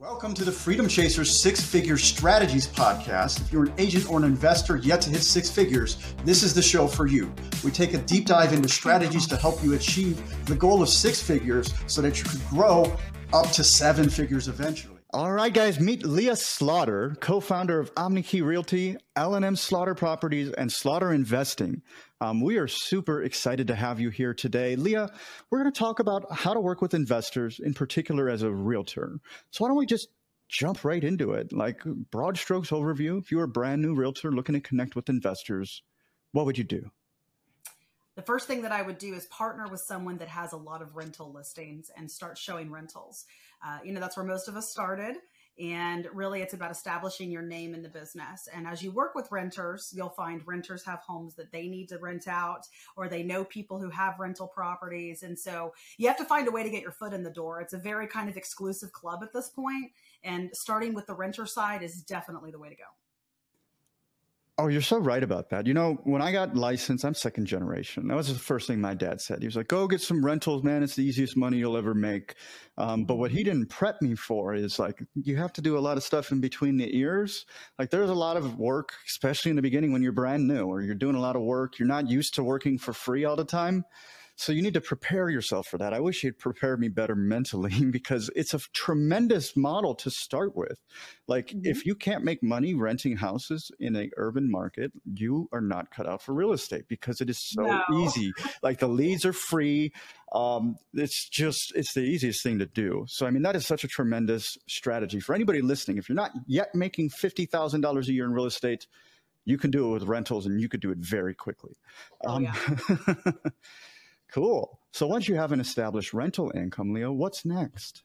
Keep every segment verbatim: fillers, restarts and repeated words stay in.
Welcome to the Freedom Chasers Six Figure Strategies Podcast. If you're an agent or an investor yet to hit six figures, this is the show for you. We take a deep dive into strategies to help you achieve the goal of six figures so that you can grow up to seven figures eventually. All right, guys, meet Leah Slaughter, co-founder of Omni Key Realty, L and M Slaughter Properties, and Slaughter Investing. Um, we are super excited to have you here today. Leah, we're going to talk about how to work with investors, in particular as a realtor. So why don't we just jump right into it? Like, broad strokes overview, if you were a brand new realtor looking to connect with investors, what would you do? The first thing that I would do is partner with someone that has a lot of rental listings and start showing rentals. Uh, you know, that's where most of us started. And really, it's about establishing your name in the business. And as you work with renters, you'll find renters have homes that they need to rent out, or they know people who have rental properties. And so you have to find a way to get your foot in the door. It's a very kind of exclusive club at this point. And starting with the renter side is definitely the way to go. Oh, you're so right about that. You know, when I got licensed, I'm second generation. That was the first thing my dad said. He was like, go get some rentals, man. It's the easiest money you'll ever make. Um, but what he didn't prep me for is like, you have to do a lot of stuff in between the ears. Like, there's a lot of work, especially in the beginning when you're brand new or you're doing a lot of work. You're not used to working for free all the time. So you need to prepare yourself for that. I wish you'd prepared me better mentally because it's a tremendous model to start with. Like, mm-hmm. if you can't make money renting houses in an urban market, you are not cut out for real estate because it is so no. easy. Like, the leads are free. Um, it's just, it's the easiest thing to do. So, I mean, that is such a tremendous strategy for anybody listening. If you're not yet making fifty thousand dollars a year in real estate, you can do it with rentals and you could do it very quickly. Oh, um, yeah. Cool. So once you have an established rental income, Leah, what's next?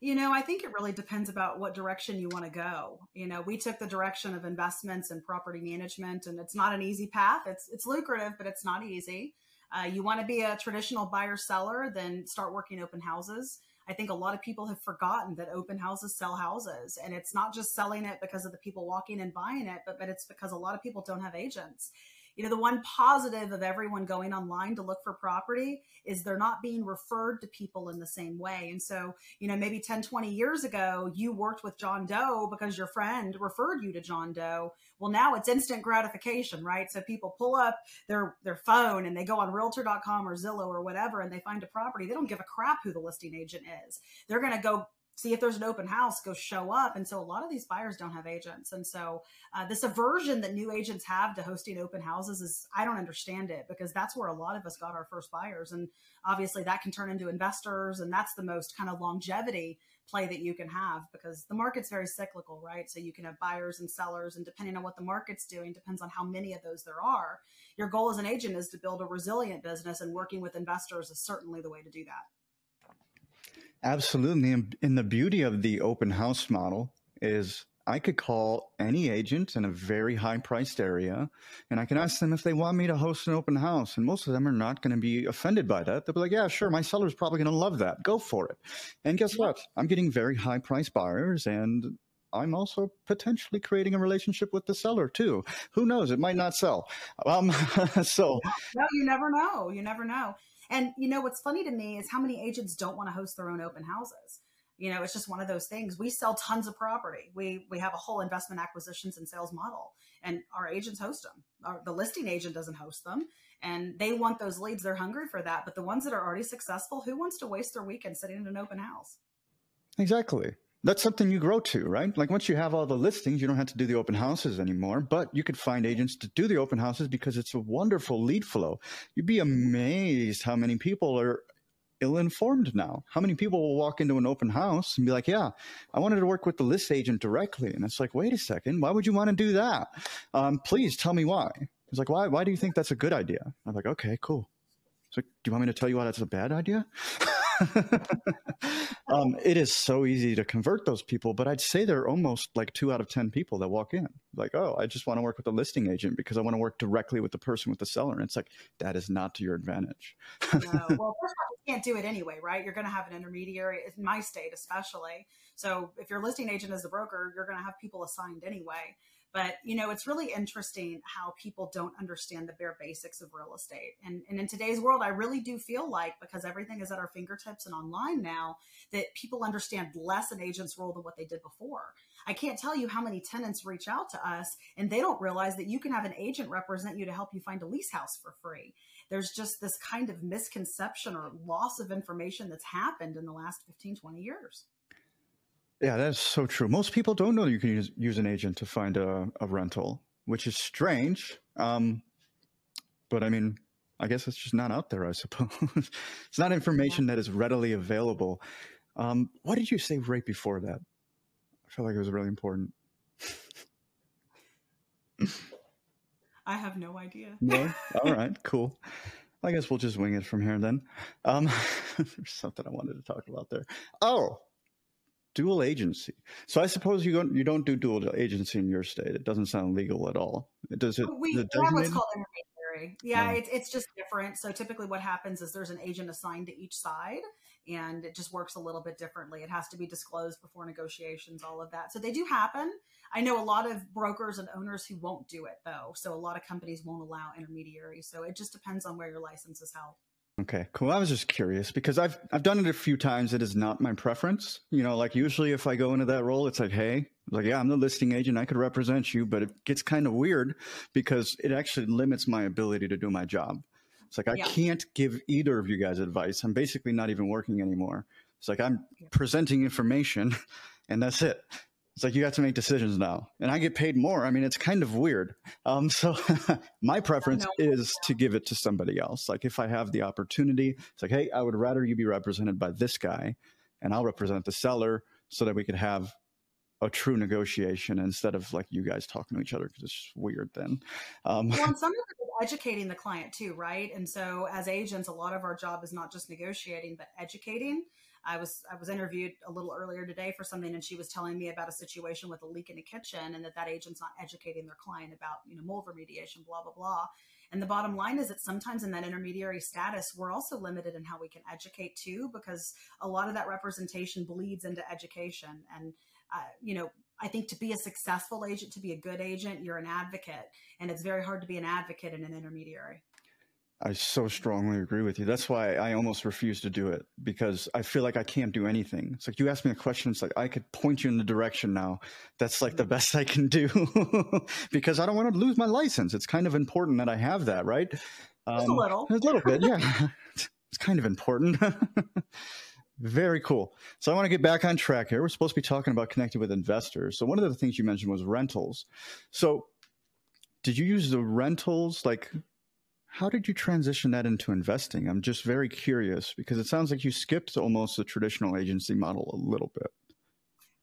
You know, I think it really depends about what direction you want to go. You know, we took the direction of investments and property management, and it's not an easy path. It's it's lucrative, but it's not easy. Uh, you want to be a traditional buyer-seller, then start working open houses. I think a lot of people have forgotten that open houses sell houses, and it's not just selling it because of the people walking and buying it, but, but it's because a lot of people don't have agents. You know, the one positive of everyone going online to look for property is they're not being referred to people in the same way. And so, you know, maybe ten, twenty years ago, you worked with John Doe because your friend referred you to John Doe. Well, now it's instant gratification, right? So people pull up their, their phone and they go on Realtor dot com or Zillow or whatever, and they find a property. They don't give a crap who the listing agent is. They're going to go see if there's an open house, go show up. And so a lot of these buyers don't have agents. And so uh, this aversion that new agents have to hosting open houses is, I don't understand it, because that's where a lot of us got our first buyers. And obviously that can turn into investors. And that's the most kind of longevity play that you can have, because the market's very cyclical, right? So you can have buyers and sellers, and depending on what the market's doing, depends on how many of those there are. Your goal as an agent is to build a resilient business, and working with investors is certainly the way to do that. Absolutely. And, and the beauty of the open house model is I could call any agent in a very high priced area, and I can ask them if they want me to host an open house. And most of them are not going to be offended by that. They'll be like, yeah, sure. My seller's probably going to love that. Go for it. And guess what? I'm getting very high priced buyers, and I'm also potentially creating a relationship with the seller too. Who knows? It might not sell. Um, so no, you never know. You never know. And, you know, what's funny to me is how many agents don't want to host their own open houses. You know, it's just one of those things. We sell tons of property. We we have a whole investment acquisitions and sales model, and our agents host them. Our, the listing agent doesn't host them, and they want those leads. They're hungry for that. But the ones that are already successful, who wants to waste their weekend sitting in an open house? Exactly. That's something you grow to, right? Like, once you have all the listings, you don't have to do the open houses anymore, but you could find agents to do the open houses because it's a wonderful lead flow. You'd be amazed how many people are ill-informed now. How many people will walk into an open house and be like, yeah, I wanted to work with the list agent directly. And it's like, wait a second, why would you want to do that? Um, please tell me why. It's like, why, why do you think that's a good idea? I'm like, okay, cool. It's like, do you want me to tell you why that's a bad idea? um, it is so easy to convert those people, but I'd say they're almost like two out of ten people that walk in. like, oh, I just want to work with a listing agent because I want to work directly with the person, with the seller. And it's like, that is not to your advantage. No. Well, first of all, you can't do it anyway, right? You're going to have an intermediary, in my state especially. So if your listing agent is the broker, you're going to have people assigned anyway. But, you know, it's really interesting how people don't understand the bare basics of real estate. And, and in today's world, I really do feel like, because everything is at our fingertips and online now, that people understand less an agent's role than what they did before. I can't tell you how many tenants reach out to us and they don't realize that you can have an agent represent you to help you find a lease house for free. There's just this kind of misconception or loss of information that's happened in the last fifteen, twenty years. Yeah, that's so true. Most people don't know you can use, use an agent to find a, a rental, which is strange. Um, but I mean, I guess it's just not out there, I suppose. It's not information that is readily available. Um, what did you say right before that? I felt like it was really important. I have no idea. No? All right, cool. I guess we'll just wing it from here then. Um, there's something I wanted to talk about there. Oh. Dual agency. So I suppose you don't you don't do dual agency in your state. It doesn't sound legal at all. It does it. We have what's called intermediary. Yeah, yeah. It's, it's just different. So typically, what happens is there's an agent assigned to each side, and it just works a little bit differently. It has to be disclosed before negotiations, all of that. So they do happen. I know a lot of brokers and owners who won't do it though. So a lot of companies won't allow intermediaries. So it just depends on where your license is held. Okay, cool. I was just curious because I've I've done it a few times. It is not my preference. You know, like usually if I go into that role, it's like, hey, like, yeah, I'm the listing agent. I could represent you, but it gets kind of weird because it actually limits my ability to do my job. It's like, I yeah. can't give either of you guys advice. I'm basically not even working anymore. It's like, I'm yeah. presenting information and that's it. It's like, you have to make decisions now and I get paid more. I mean, it's kind of weird. Um, so my preference no, no, is no. to give it to somebody else. Like if I have the opportunity, it's like, hey, I would rather you be represented by this guy and I'll represent the seller so that we could have a true negotiation instead of like you guys talking to each other because it's weird then. Um, well, and some of it is educating the client too, right? And so as agents, a lot of our job is not just negotiating, but educating. I was I was interviewed a little earlier today for something, and she was telling me about a situation with a leak in a kitchen, and that that agent's not educating their client about, you know, mold remediation, blah blah blah. And the bottom line is that sometimes in that intermediary status, we're also limited in how we can educate too, because a lot of that representation bleeds into education. And uh, you know, I think to be a successful agent, to be a good agent, you're an advocate, and it's very hard to be an advocate in an intermediary. I so strongly agree with you. That's why I almost refuse to do it because I feel like I can't do anything. It's like you asked me a question. It's like I could point you in the direction now. That's like the best I can do because I don't want to lose my license. It's kind of important that I have that, right? Um, Just a little. A little bit, yeah. It's kind of important. Very cool. So I want to get back on track here. We're supposed to be talking about connecting with investors. So one of the things you mentioned was rentals. So did you use the rentals like – how did you transition that into investing? I'm just very curious because it sounds like you skipped almost the traditional agency model a little bit.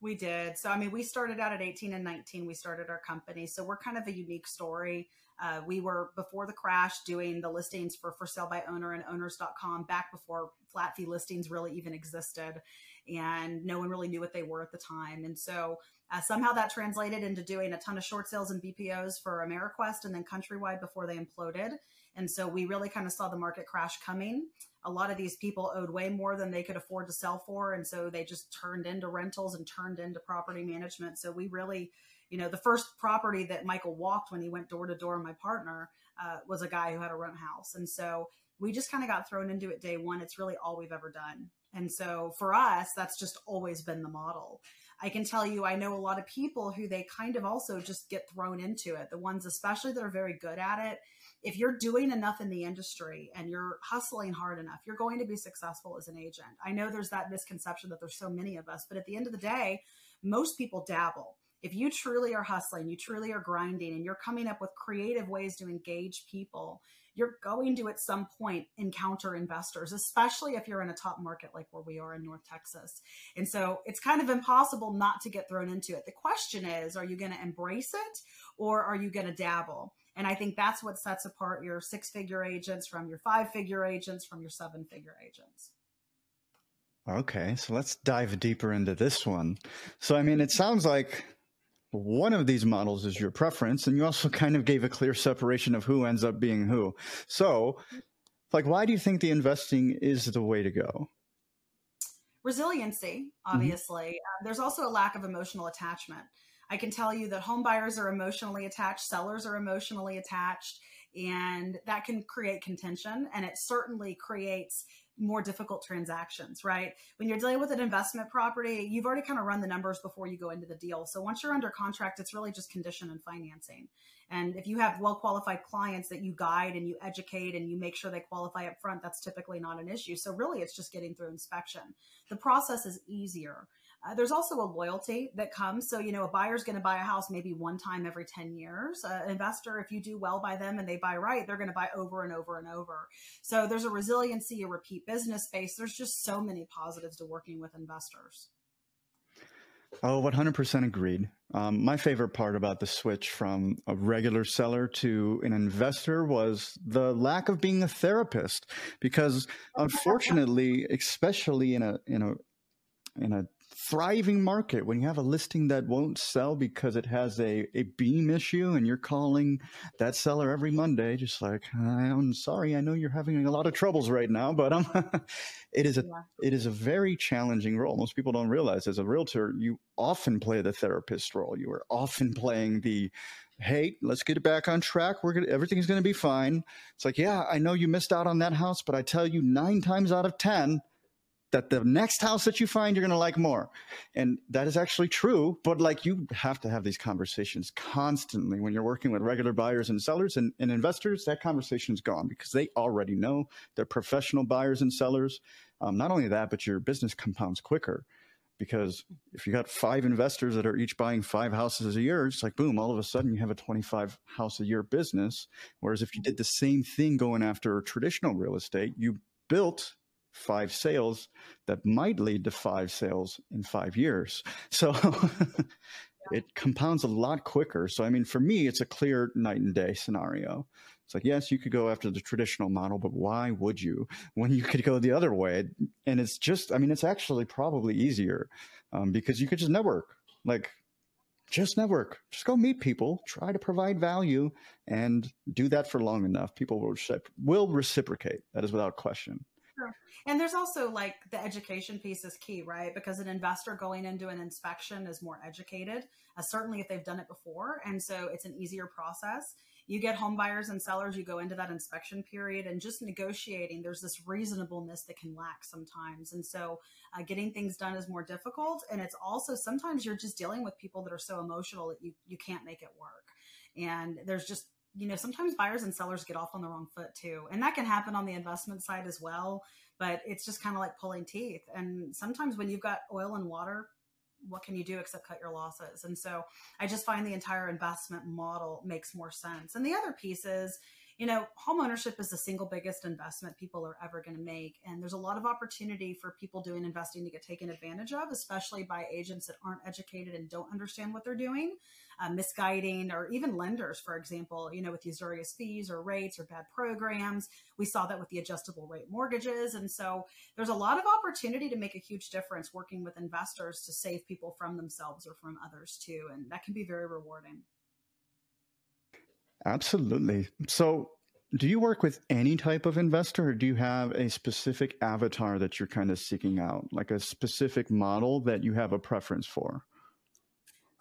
We did. So, I mean, we started out at eighteen and nineteen. We started our company. So we're kind of a unique story. Uh, we were, before the crash, doing the listings for for sale by owner and owners dot com back before flat fee listings really even existed. And no one really knew what they were at the time. And so uh, somehow that translated into doing a ton of short sales and B P Os for AmeriQuest and then Countrywide before they imploded. And so we really kind of saw the market crash coming. A lot of these people owed way more than they could afford to sell for. And so they just turned into rentals and turned into property management. So we really, you know, the first property that Michael walked when he went door to door, my partner, uh, was a guy who had a rent house. And so we just kind of got thrown into it day one. It's really all we've ever done. And so for us, that's just always been the model. I can tell you, I know a lot of people who they kind of also just get thrown into it. The ones especially that are very good at it. If you're doing enough in the industry and you're hustling hard enough, you're going to be successful as an agent. I know there's that misconception that there's so many of us, but at the end of the day, most people dabble. If you truly are hustling, you truly are grinding, and you're coming up with creative ways to engage people, you're going to at some point encounter investors, especially if you're in a top market like where we are in North Texas. And so it's kind of impossible not to get thrown into it. The question is, are you going to embrace it or are you going to dabble? And I think that's what sets apart your six-figure agents from your five-figure agents from your seven-figure agents. Okay, so let's dive deeper into this one. So, I mean, it sounds like one of these models is your preference, and you also kind of gave a clear separation of who ends up being who. So, like, why do you think the investing is the way to go? Resiliency, obviously. Mm-hmm. Um, there's also a lack of emotional attachment. I can tell you that home buyers are emotionally attached, sellers are emotionally attached, and that can create contention, and it certainly creates more difficult transactions, right? When you're dealing with an investment property, you've already kind of run the numbers before you go into the deal. So once you're under contract, it's really just condition and financing. And if you have well-qualified clients that you guide and you educate and you make sure they qualify up front, that's typically not an issue. So really, it's just getting through inspection. The process is easier. Uh, there's also a loyalty that comes. So, you know, a buyer's going to buy a house maybe one time every ten years. Uh, an investor, if you do well by them and they buy right, they're going to buy over and over and over. So there's a resiliency, a repeat business base. There's just so many positives to working with investors. Oh, one hundred percent agreed. Um, my favorite part about the switch from a regular seller to an investor was the lack of being a therapist, because unfortunately, especially in a, in a, in a thriving market, when you have a listing that won't sell because it has a, a beam issue and you're calling that seller every Monday, just like, I'm sorry, I know you're having a lot of troubles right now, but um, it is a yeah. it is a very challenging role. Most people don't realize as a realtor, you often play the therapist role. You are often playing the, hey, let's get it back on track. We're gonna, everything's going to be fine. It's like, yeah, I know you missed out on that house, but I tell you nine times out of ten, that the next house that you find, you're going to like more. And that is actually true. But like, you have to have these conversations constantly when you're working with regular buyers and sellers and, and investors. That conversation is gone because they already know they're professional buyers and sellers. Um, not only that, but your business compounds quicker, because if you got five investors that are each buying five houses a year, it's like, boom, all of a sudden you have a twenty-five house a year business. Whereas if you did the same thing going after traditional real estate, you built five sales that might lead to five sales in five years. So it compounds a lot quicker. So, I mean, for me, it's a clear night and day scenario. It's like, yes, you could go after the traditional model, but why would you when you could go the other way? And it's just, I mean, it's actually probably easier um, because you could just network, like just network, just go meet people, try to provide value, and do that for long enough. People will, will reciprocate. That is without question. Sure. And there's also like the education piece is key, right? Because an investor going into an inspection is more educated, uh, certainly if they've done it before. And so it's an easier process. You get home buyers and sellers, you go into that inspection period and just negotiating, there's this reasonableness that can lack sometimes. And so uh, getting things done is more difficult. And it's also sometimes you're just dealing with people that are so emotional that you, you can't make it work. And there's just, you know, sometimes buyers and sellers get off on the wrong foot too. And that can happen on the investment side as well, but it's just kind of like pulling teeth. And sometimes when you've got oil and water, what can you do except cut your losses? And so I just find the entire investment model makes more sense. And the other piece is, you know, home ownership is the single biggest investment people are ever going to make. And there's a lot of opportunity for people doing investing to get taken advantage of, especially by agents that aren't educated and don't understand what they're doing, uh, misguiding, or even lenders, for example, you know, with usurious fees or rates or bad programs. We saw that with the adjustable rate mortgages. And so there's a lot of opportunity to make a huge difference working with investors to save people from themselves or from others too. And that can be very rewarding. Absolutely. So do you work with any type of investor, or do you have a specific avatar that you're kind of seeking out, like a specific model that you have a preference for?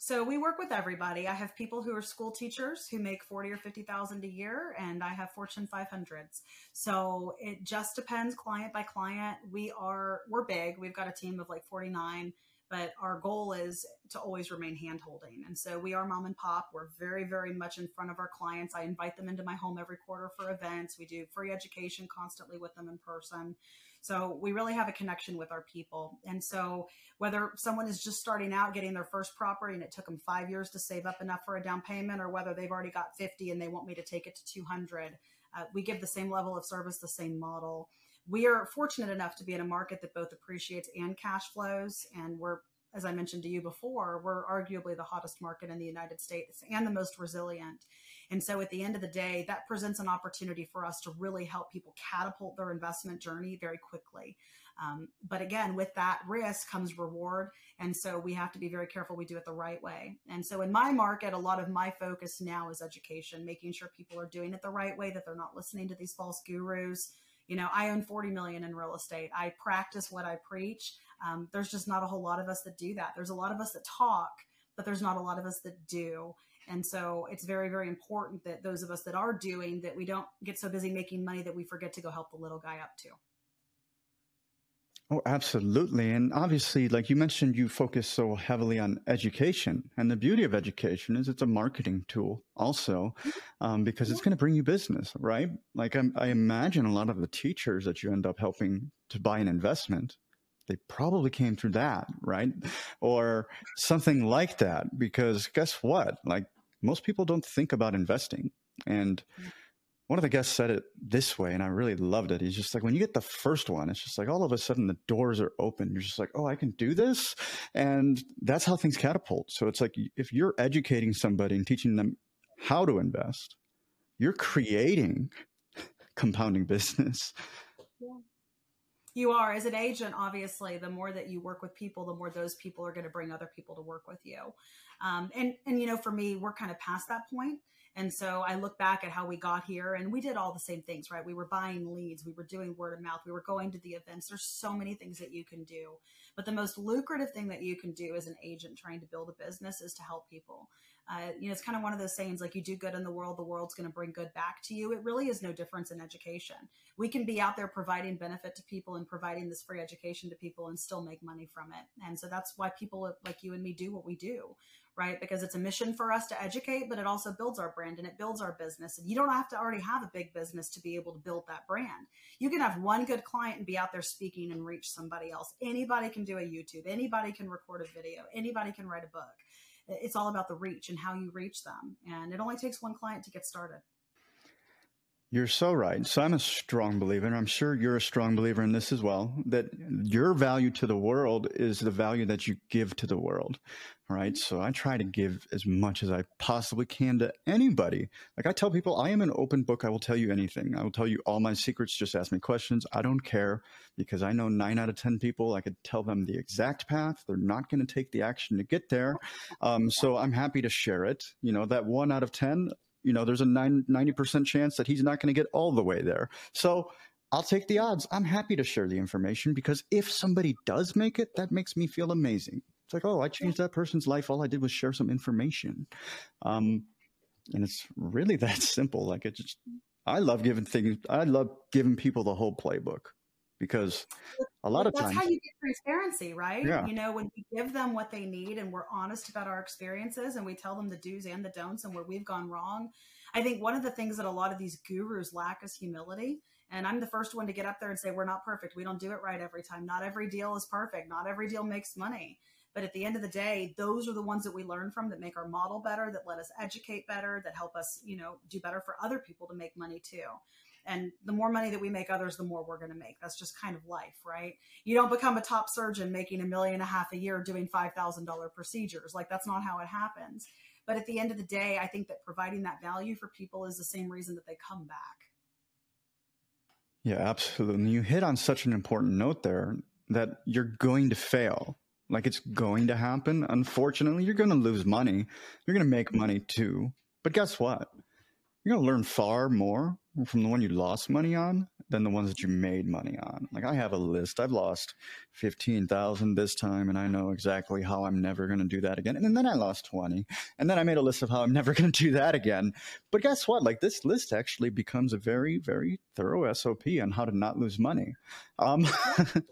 So we work with everybody. I have people who are school teachers who make forty or fifty thousand a year, and I have Fortune five hundreds. So it just depends client by client. We are, we're big. We've got a team of like forty-nine. But our goal is to always remain hand-holding. And so we are mom and pop. We're very, very much in front of our clients. I invite them into my home every quarter for events. We do free education constantly with them in person. So we really have a connection with our people. And so whether someone is just starting out getting their first property and it took them five years to save up enough for a down payment, or whether they've already got fifty and they want me to take it to two hundred, uh, we give the same level of service, the same model. We are fortunate enough to be in a market that both appreciates and cash flows. And we're, as I mentioned to you before, we're arguably the hottest market in the United States and the most resilient. And so at the end of the day, that presents an opportunity for us to really help people catapult their investment journey very quickly. Um, but again, with that risk comes reward. And so we have to be very careful we do it the right way. And so in my market, a lot of my focus now is education, making sure people are doing it the right way, that they're not listening to these false gurus. You know, I own forty million in real estate. I practice what I preach. Um, there's just not a whole lot of us that do that. There's a lot of us that talk, but there's not a lot of us that do. And so it's very, very important that those of us that are doing that, we don't get so busy making money that we forget to go help the little guy up too. Oh, absolutely. And obviously, like you mentioned, you focus so heavily on education. And the beauty of education is it's a marketing tool also, um, because it's going to bring you business, right? Like I, I imagine a lot of the teachers that you end up helping to buy an investment, they probably came through that, right? Or something like that, because guess what? Like most people don't think about investing. And one of the guests said it this way, and I really loved it. He's just like, when you get the first one, it's just like all of a sudden the doors are open. You're just like, oh, I can do this. And that's how things catapult. So it's like if you're educating somebody and teaching them how to invest, you're creating compounding business. Yeah. You are, as an agent, obviously, the more that you work with people, the more those people are going to bring other people to work with you. Um, and, and, you know, for me, we're kind of past that point. And so I look back at how we got here and we did all the same things, right? We were buying leads. We were doing word of mouth. We were going to the events. There's so many things that you can do. But the most lucrative thing that you can do as an agent trying to build a business is to help people. Uh, you know, it's kind of one of those sayings, like you do good in the world, the world's going to bring good back to you. It really is no difference in education. We can be out there providing benefit to people and providing this free education to people and still make money from it. And so that's why people like you and me do what we do, right? Because it's a mission for us to educate, but it also builds our brand and it builds our business. And you don't have to already have a big business to be able to build that brand. You can have one good client and be out there speaking and reach somebody else. Anybody can do a YouTube. Anybody can record a video. Anybody can write a book. It's all about the reach and how you reach them. And it only takes one client to get started. You're so right. So I'm a strong believer, and I'm sure you're a strong believer in this as well, that your value to the world is the value that you give to the world, right? So I try to give as much as I possibly can to anybody. Like I tell people, I am an open book. I will tell you anything. I will tell you all my secrets. Just ask me questions. I don't care, because I know nine out of ten people, I could tell them the exact path. They're not going to take the action to get there. Um, so I'm happy to share it. You know, that one out of ten, you know, there's a ninety percent chance that he's not going to get all the way there. So I'll take the odds. I'm happy to share the information, because if somebody does make it, that makes me feel amazing. It's like, oh, I changed that person's life. All I did was share some information. Um, and it's really that simple. Like it just, I love giving things. I love giving people the whole playbook, because a lot of times that's how you get transparency, right? Yeah. You know, when we give them what they need and we're honest about our experiences and we tell them the do's and the don'ts and where we've gone wrong. I think one of the things that a lot of these gurus lack is humility. And I'm the first one to get up there and say, we're not perfect. We don't do it right every time. Not every deal is perfect. Not every deal makes money. But at the end of the day, those are the ones that we learn from, that make our model better, that let us educate better, that help us, you know, do better for other people to make money too. And the more money that we make others, the more we're going to make. That's just kind of life, right? You don't become a top surgeon making a million and a half a year doing five thousand dollar procedures. Like that's not how it happens. But at the end of the day, I think that providing that value for people is the same reason that they come back. Yeah, absolutely. And you hit on such an important note there, that you're going to fail. Like it's going to happen. Unfortunately, you're going to lose money. You're going to make money too. But guess what? You're going to learn far more from the one you lost money on than the ones that you made money on. Like I have a list. I've lost fifteen thousand this time, and I know exactly how I'm never going to do that again. And then I lost twenty, and then I made a list of how I'm never going to do that again. But guess what? Like this list actually becomes a very, very thorough S O P on how to not lose money, um,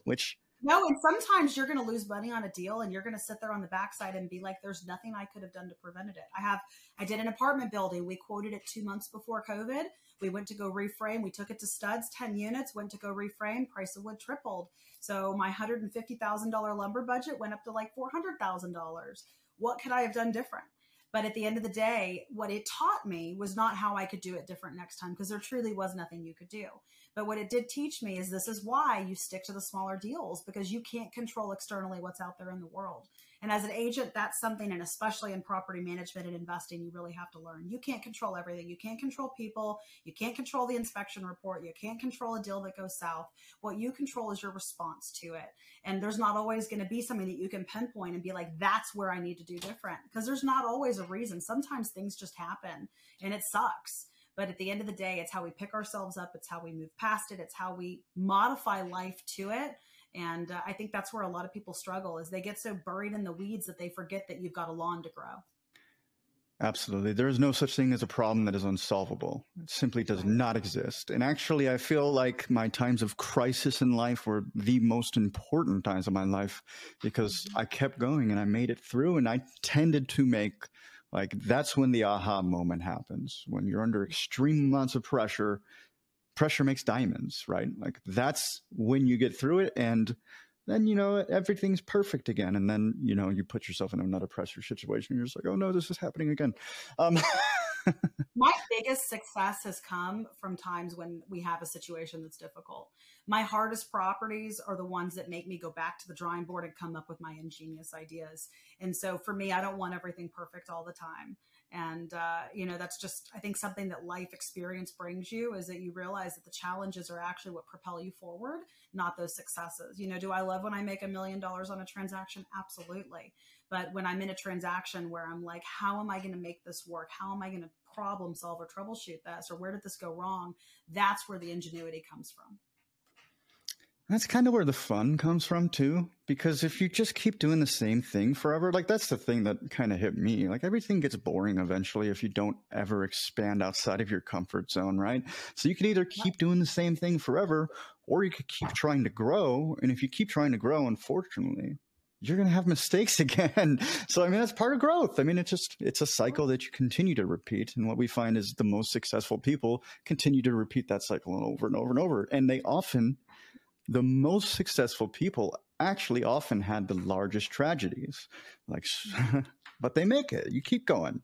which... No, and sometimes you're going to lose money on a deal and you're going to sit there on the backside and be like, there's nothing I could have done to prevent it. I have, I did an apartment building. We quoted it two months before COVID. We went to go reframe. We took it to studs, ten units, went to go reframe. Price of wood tripled. So my one hundred fifty thousand dollar lumber budget went up to like four hundred thousand dollars. What could I have done different? But at the end of the day, what it taught me was not how I could do it different next time, because there truly was nothing you could do. But what it did teach me is this is why you stick to the smaller deals, because you can't control externally what's out there in the world. And as an agent, that's something, and especially in property management and investing, you really have to learn. You can't control everything. You can't control people. You can't control the inspection report. You can't control a deal that goes south. What you control is your response to it. And there's not always going to be something that you can pinpoint and be like, that's where I need to do different, because there's not always a reason. Sometimes things just happen and it sucks. But at the end of the day, it's how we pick ourselves up. It's how we move past it. It's how we modify life to it. And uh, I think that's where a lot of people struggle, is they get so buried in the weeds that they forget that you've got a lawn to grow. Absolutely. There is no such thing as a problem that is unsolvable. It simply does not exist. And actually, I feel like my times of crisis in life were the most important times of my life, because I kept going and I made it through, and I tended to make, like, that's when the aha moment happens. When you're under extreme amounts of pressure, pressure makes diamonds, right? Like, that's when you get through it, and then, you know, everything's perfect again. And then, you know, you put yourself in another pressure situation. You're just like, oh no, this is happening again. Um, My biggest success has come from times when we have a situation that's difficult. My hardest properties are the ones that make me go back to the drawing board and come up with my ingenious ideas. And so for me, I don't want everything perfect all the time. And, uh, you know, that's just, I think, something that life experience brings you, is that you realize that the challenges are actually what propel you forward, not those successes. You know, do I love when I make a million dollars on a transaction? Absolutely. But when I'm in a transaction where I'm like, how am I going to make this work? How am I going to problem solve or troubleshoot this? Or where did this go wrong? That's where the ingenuity comes from. That's kind of where the fun comes from too, because if you just keep doing the same thing forever, like, that's the thing that kind of hit me. Like, everything gets boring eventually if you don't ever expand outside of your comfort zone, right? So you can either keep doing the same thing forever, or you could keep trying to grow. And if you keep trying to grow, unfortunately, you're going to have mistakes again. So, I mean, that's part of growth. I mean, it's just, it's a cycle that you continue to repeat. And what we find is the most successful people continue to repeat that cycle over and over and over. And they often... the most successful people actually often had the largest tragedies, like, but they make it. You keep going.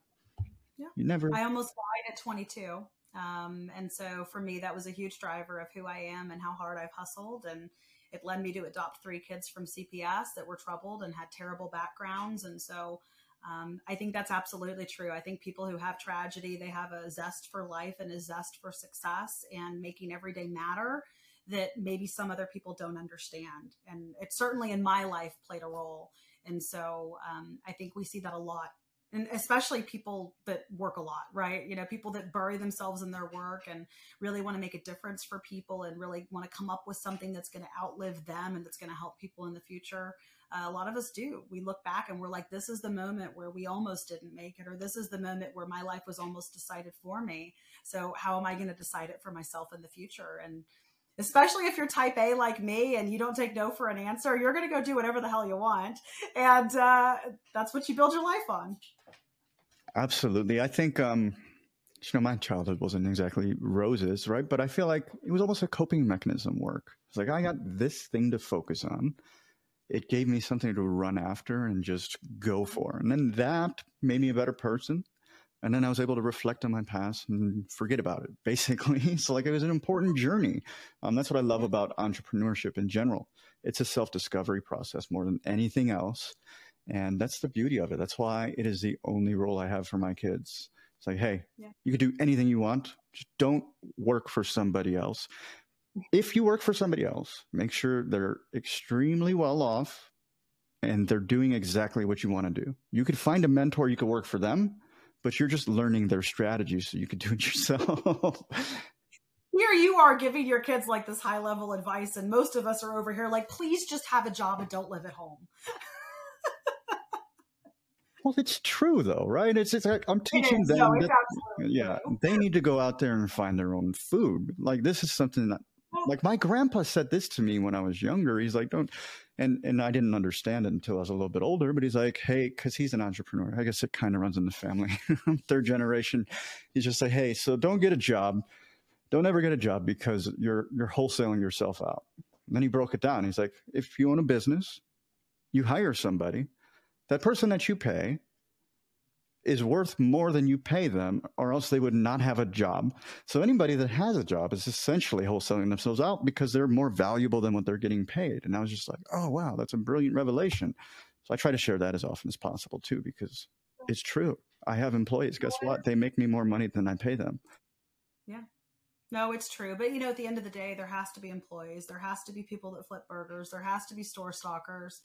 Yeah. You never. I almost died at twenty-two. Um, and so for me, that was a huge driver of who I am and how hard I've hustled. And it led me to adopt three kids from C P S that were troubled and had terrible backgrounds. And so um, I think that's absolutely true. I think people who have tragedy, they have a zest for life and a zest for success and making every day matter, that maybe some other people don't understand. And it certainly in my life played a role. And so um, I think we see that a lot, and especially people that work a lot, right? You know, people that bury themselves in their work and really want to make a difference for people and really want to come up with something that's going to outlive them and that's going to help people in the future. Uh, a lot of us do. We look back and we're like, this is the moment where we almost didn't make it, or this is the moment where my life was almost decided for me. So how am I going to decide it for myself in the future? And especially if you're type A like me and you don't take no for an answer, you're going to go do whatever the hell you want. And uh, that's what you build your life on. Absolutely. I think, um, you know, my childhood wasn't exactly roses, right? But I feel like it was almost a coping mechanism work. It's like, I got this thing to focus on. It gave me something to run after and just go for. And then that made me a better person. And then I was able to reflect on my past and forget about it, basically. So, like, it was an important journey. Um, that's what I love about entrepreneurship in general. It's a self-discovery process more than anything else. And that's the beauty of it. That's why it is the only role I have for my kids. It's like, hey, yeah. You can do anything you want. Just don't work for somebody else. If you work for somebody else, make sure they're extremely well off and they're doing exactly what you want to do. You could find a mentor. You could work for them. But you're just learning their strategies so you can do it yourself. Here you are giving your kids like this high level advice. And most of us are over here like, please just have a job and don't live at home. Well, it's true though, right? It's, it's like, I'm teaching them. No, that, yeah, true. They need to go out there and find their own food. Like, this is something that, like, my grandpa said this to me when I was younger. He's like, don't, and, and I didn't understand it until I was a little bit older, but he's like, hey, because he's an entrepreneur. I guess it kind of runs in the family, third generation. He's just like, hey, so don't get a job. Don't ever get a job because you're, you're wholesaling yourself out. And then he broke it down. He's like, if you own a business, you hire somebody, that person that you pay is worth more than you pay them, or else they would not have a job. So anybody that has a job is essentially wholesaling themselves out because they're more valuable than what they're getting paid. And I was just like, oh, wow, that's a brilliant revelation. So I try to share that as often as possible too, because it's true. I have employees. Guess what? They make me more money than I pay them. Yeah. No, it's true. But, you know, at the end of the day, there has to be employees. There has to be people that flip burgers. There has to be store stalkers.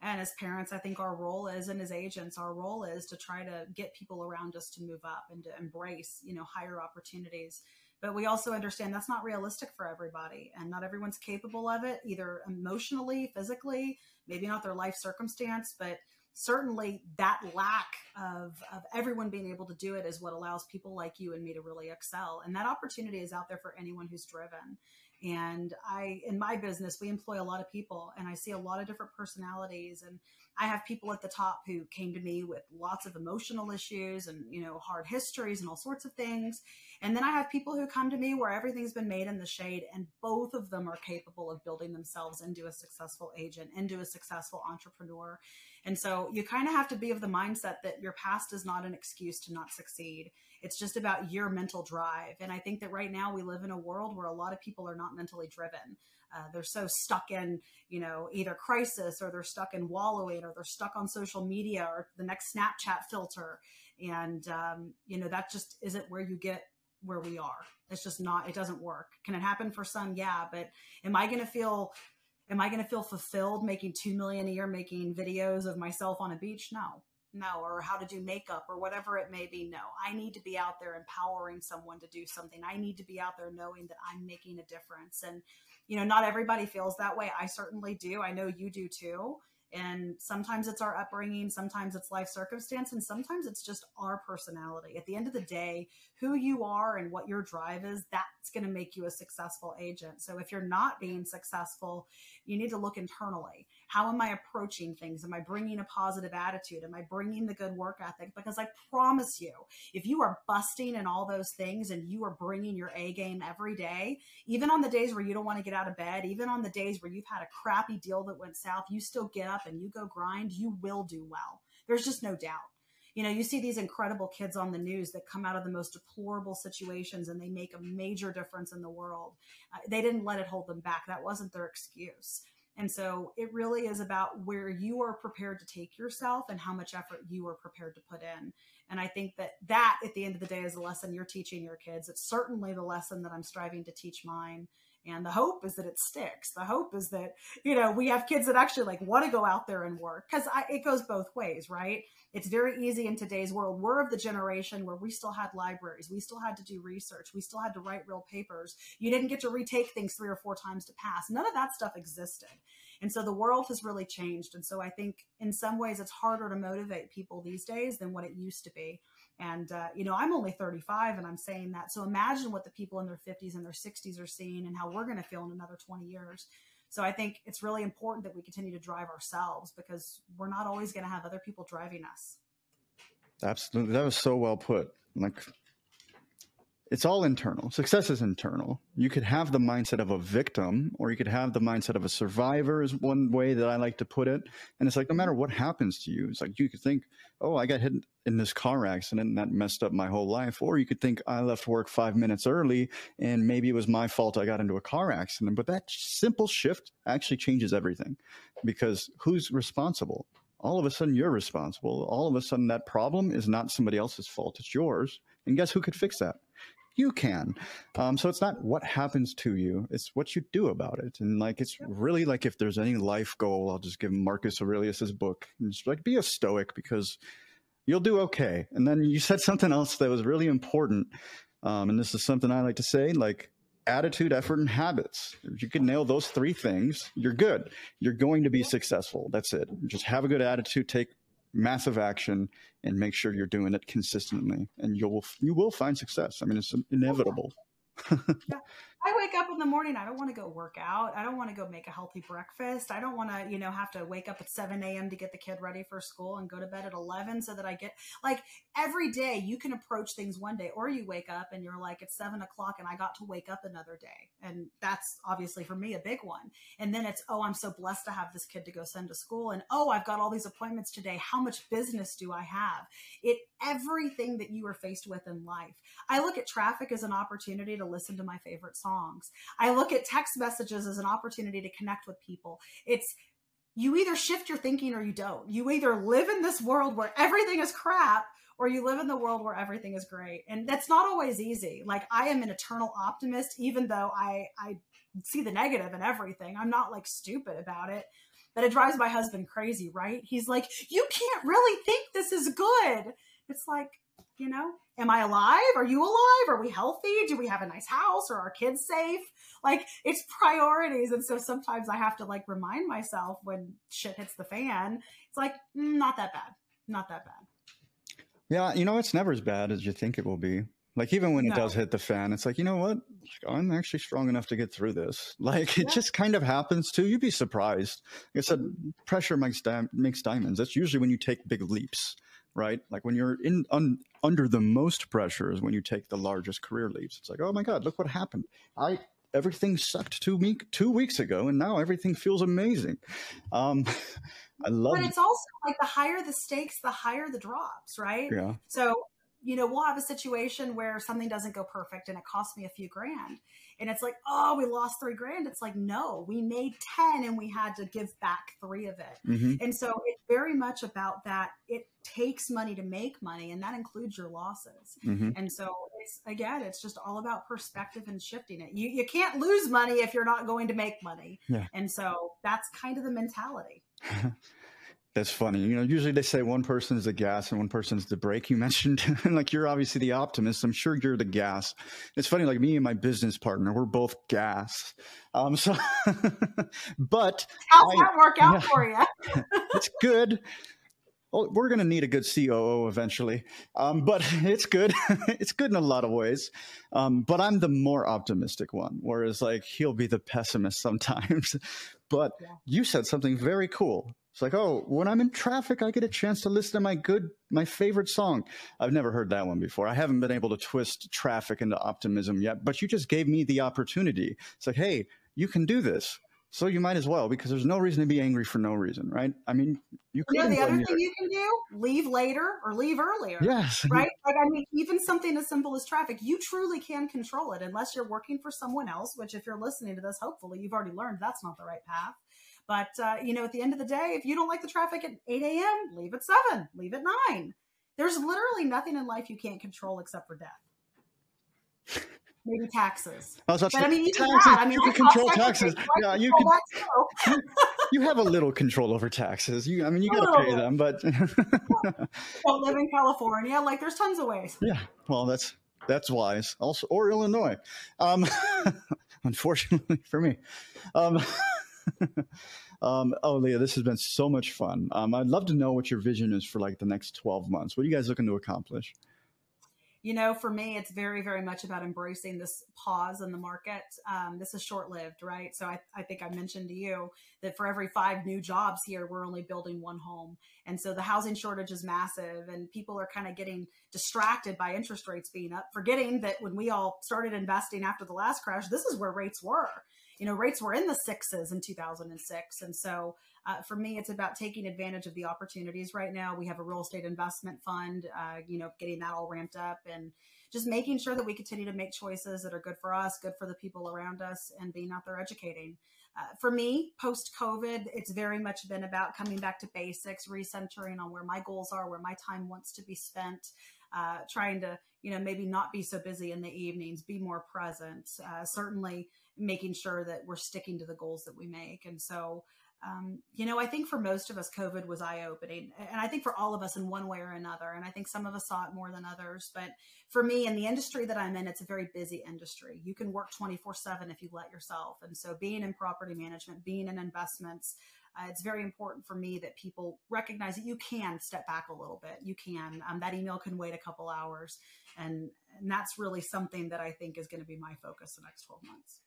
And as parents, I think our role is, and as agents, our role is to try to get people around us to move up and to embrace, you know, higher opportunities. But we also understand that's not realistic for everybody, and not everyone's capable of it, either emotionally, physically, maybe not their life circumstance, but certainly that lack of, of everyone being able to do it is what allows people like you and me to really excel. And that opportunity is out there for anyone who's driven. And I, in my business, we employ a lot of people, and I see a lot of different personalities. And I have people at the top who came to me with lots of emotional issues and, you know, hard histories and all sorts of things. And then I have people who come to me where everything's been made in the shade, and both of them are capable of building themselves into a successful agent, into a successful entrepreneur. And so you kind of have to be of the mindset that your past is not an excuse to not succeed. It's just about your mental drive. And I think that right now we live in a world where a lot of people are not mentally driven. Uh, they're so stuck in, you know, either crisis, or they're stuck in wallowing, or they're stuck on social media or the next Snapchat filter. And, um, you know, that just isn't where you get where we are. It's just not, it doesn't work. Can it happen for some? Yeah. But am I going to feel, am I going to feel fulfilled making two million dollars a year, making videos of myself on a beach? No. No, or how to do makeup or whatever it may be. No, I need to be out there empowering someone to do something. I need to be out there knowing that I'm making a difference. And, you know, not everybody feels that way. I certainly do. I know you do too. And sometimes it's our upbringing. Sometimes it's life circumstance. And sometimes it's just our personality. At the end of the day, who you are and what your drive is, that's going to make you a successful agent. So if you're not being successful, you need to look internally. How am I approaching things? Am I bringing a positive attitude? Am I bringing the good work ethic? Because I promise you, if you are busting in all those things and you are bringing your A game every day, even on the days where you don't want to get out of bed, even on the days where you've had a crappy deal that went south, you still get up and you go grind, you will do well. There's just no doubt. You know, you see these incredible kids on the news that come out of the most deplorable situations and they make a major difference in the world. Uh, they didn't let it hold them back. That wasn't their excuse. And so it really is about where you are prepared to take yourself and how much effort you are prepared to put in. And I think that that at the end of the day is a lesson you're teaching your kids. It's certainly the lesson that I'm striving to teach mine. And the hope is that it sticks. The hope is that, you know, we have kids that actually like want to go out there and work, because it goes both ways, right? It's very easy in today's world. We're of the generation where we still had libraries. We still had to do research. We still had to write real papers. You didn't get to retake things three or four times to pass. None of that stuff existed. And so the world has really changed. And so I think in some ways it's harder to motivate people these days than what it used to be. And, uh, you know, I'm only thirty-five and I'm saying that. So imagine what the people in their fifties and their sixties are seeing and how we're going to feel in another twenty years. So I think it's really important that we continue to drive ourselves, because we're not always going to have other people driving us. Absolutely. That was so well put. Like, it's all internal. Success is internal. You could have the mindset of a victim, or you could have the mindset of a survivor is one way that I like to put it. And it's like, no matter what happens to you, it's like, you could think, oh, I got hit in this car accident and that messed up my whole life. Or you could think, I left work five minutes early and maybe it was my fault I got into a car accident. But that simple shift actually changes everything, because who's responsible? All of a sudden you're responsible. All of a sudden that problem is not somebody else's fault. It's yours. And guess who could fix that? You can. Um, so it's not what happens to you, it's what you do about it. And like, it's really like, if there's any life goal, I'll just give Marcus Aurelius's book and just like, be a stoic, because you'll do okay. And then you said something else that was really important. Um, and this is something I like to say, like attitude, effort, and habits. If you can nail those three things, you're good. You're going to be successful. That's it. Just have a good attitude, take massive action, and make sure you're doing it consistently, and you'll you will find success. I mean, it's inevitable. Yeah. I wake up in the morning. I don't want to go work out. I don't want to go make a healthy breakfast. I don't want to, you know, have to wake up at seven a m to get the kid ready for school and go to bed at eleven so that I get, like, every day you can approach things one day, or you wake up and you're like, it's seven o'clock and I got to wake up another day. And that's obviously for me a big one. And then it's, oh, I'm so blessed to have this kid to go send to school. And, oh, I've got all these appointments today. How much business do I have? It, everything that you are faced with in life. I look at traffic as an opportunity to listen to my favorite songs. I look at text messages as an opportunity to connect with people. It's you either shift your thinking or you don't. You either live in this world where everything is crap or you live in the world where everything is great. And that's not always easy. Like, I am an eternal optimist, even though I, I see the negative in everything. I'm not like stupid about it, but it drives my husband crazy, right? He's like, you can't really think this is good. It's like, you know, am I alive? Are you alive? Are we healthy? Do we have a nice house? Are our kids safe? Like, it's priorities. And so sometimes I have to like remind myself when shit hits the fan, it's like, not that bad, not that bad. Yeah, you know, it's never as bad as you think it will be. Like, even when no. it does hit the fan, it's like, you know what? I'm actually strong enough to get through this. Like, yeah. it just kind of happens too. You'd be surprised. Like I said, pressure makes, di- makes diamonds. That's usually when you take big leaps, right? Like, when you're in un- under the most pressure is when you take the largest career leaps. It's like, oh my God, look what happened. I everything sucked two, me- two weeks ago, and now everything feels amazing. Um, I love it. But it's also like the higher the stakes, the higher the drops, right? Yeah. So, you know, we'll have a situation where something doesn't go perfect and it costs me a few grand. And it's like, oh, we lost three grand. It's like, no, we made ten and we had to give back three of it. Mm-hmm. And so it's very much about that. It takes money to make money, and that includes your losses. Mm-hmm. And so it's, again, it's just all about perspective and shifting it. You, you can't lose money if you're not going to make money. Yeah. And so that's kind of the mentality. That's funny. You know, usually they say one person is the gas and one person's the brake. You mentioned, like, you're obviously the optimist. I'm sure you're the gas. It's funny, like, me and my business partner, we're both gas. Um, so, but how's I, that work out yeah, for you? It's good. Well, we're going to need a good C O O eventually, um, but it's good. It's good in a lot of ways, um, but I'm the more optimistic one, whereas, like, he'll be the pessimist sometimes. But yeah. you said something very cool. It's like, oh, when I'm in traffic, I get a chance to listen to my good, my favorite song. I've never heard that one before. I haven't been able to twist traffic into optimism yet, but you just gave me the opportunity. It's like, hey, you can do this. So you might as well, because there's no reason to be angry for no reason, right? I mean, you can. Yeah, the other thing you can do, leave later or leave earlier. Yes. Right? Like, I mean, even something as simple as traffic, you truly can control it unless you're working for someone else, which if you're listening to this, hopefully you've already learned that's not the right path. But, uh, you know, at the end of the day, if you don't like the traffic at eight a.m., leave at seven, leave at nine. There's literally nothing in life you can't control except for death. Maybe taxes. I was about to but, I mean, taxes, that, I mean, you can control taxes. Yeah, you can. You have a little control over taxes. You, I mean, you got to pay bit. them, but. Don't live in California. Like, there's tons of ways. Yeah, well, that's that's wise. Also, or Illinois, um, unfortunately for me. Um, um, oh, Leah, this has been so much fun. Um, I'd love to know what your vision is for like the next twelve months. What are you guys looking to accomplish? You know, for me, it's very, very much about embracing this pause in the market. Um, this is short-lived, right? So I, I think I mentioned to you that for every five new jobs here, we're only building one home. And so the housing shortage is massive, and people are kind of getting distracted by interest rates being up, forgetting that when we all started investing after the last crash, this is where rates were. You know, rates were in the sixes in two thousand six. And so uh, for me, it's about taking advantage of the opportunities right now. We have a real estate investment fund, uh, you know, getting that all ramped up and just making sure that we continue to make choices that are good for us, good for the people around us, and being out there educating. Uh, for me, post-COVID, it's very much been about coming back to basics, recentering on where my goals are, where my time wants to be spent, uh, trying to, you know, maybe not be so busy in the evenings, be more present, uh, certainly making sure that we're sticking to the goals that we make. And so, um, you know, I think for most of us, COVID was eye-opening. And I think for all of us in one way or another, and I think some of us saw it more than others. But for me, in the industry that I'm in, it's a very busy industry. You can work twenty-four seven if you let yourself. And so being in property management, being in investments, Uh, it's very important for me that people recognize that you can step back a little bit. You can, um, that email can wait a couple hours. And, and that's really something that I think is going to be my focus the next twelve months.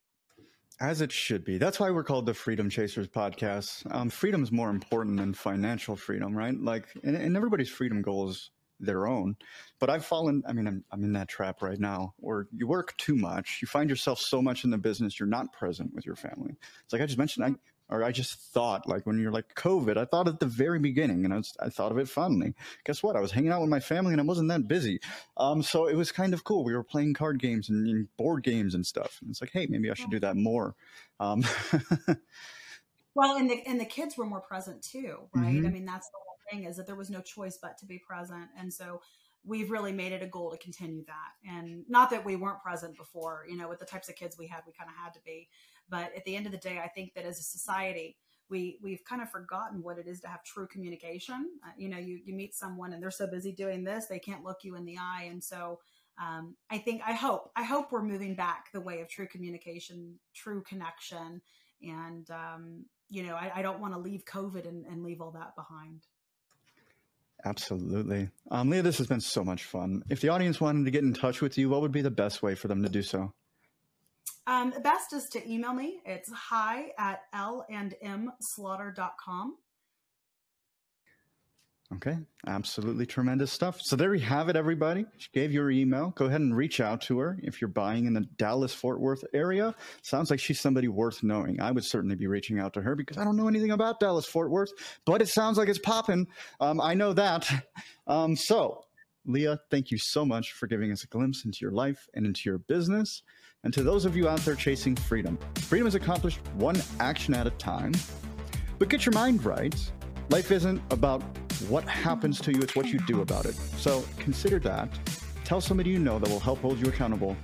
As it should be. That's why we're called the Freedom Chasers podcast. Um, freedom is more important than financial freedom, right? Like, and, and everybody's freedom goal is their own. But I've fallen, I mean, I'm, I'm in that trap right now where you work too much. You find yourself so much in the business, you're not present with your family. It's like I just mentioned, I Or I just thought, like, when you're like COVID, I thought at the very beginning, and I, was, I thought of it fondly. Guess what? I was hanging out with my family, and I wasn't that busy. Um, so it was kind of cool. We were playing card games and, and board games and stuff. And it's like, hey, maybe I should do that more. Um, Well, and the, and the kids were more present too, right? Mm-hmm. I mean, that's the whole thing, is that there was no choice but to be present. And so we've really made it a goal to continue that. And not that we weren't present before, you know, with the types of kids we had, we kind of had to be. But at the end of the day, I think that as a society, we, we've kind of forgotten what it is to have true communication. Uh, you know, you, you meet someone and they're so busy doing this, they can't look you in the eye. And so um, I think, I hope, I hope we're moving back the way of true communication, true connection. And, um, you know, I, I don't want to leave COVID and, and leave all that behind. Absolutely. Um, Leah, this has been so much fun. If the audience wanted to get in touch with you, what would be the best way for them to do so? Um, the best is to email me. It's hi at L and M Slaughter dot com. Okay. Absolutely tremendous stuff. So there we have it, everybody. She gave you her email. Go ahead and reach out to her. If you're buying in the Dallas Fort Worth area, sounds like she's somebody worth knowing. I would certainly be reaching out to her because I don't know anything about Dallas Fort Worth, but it sounds like it's popping. Um, I know that. Um, so Leah, thank you so much for giving us a glimpse into your life and into your business. And to those of you out there chasing freedom, freedom is accomplished one action at a time, but get your mind right. Life isn't about what happens to you, it's what you do about it. So consider that. Tell somebody you know that will help hold you accountable.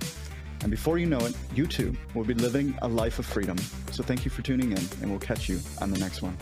And before you know it, you too will be living a life of freedom. So thank you for tuning in, and we'll catch you on the next one.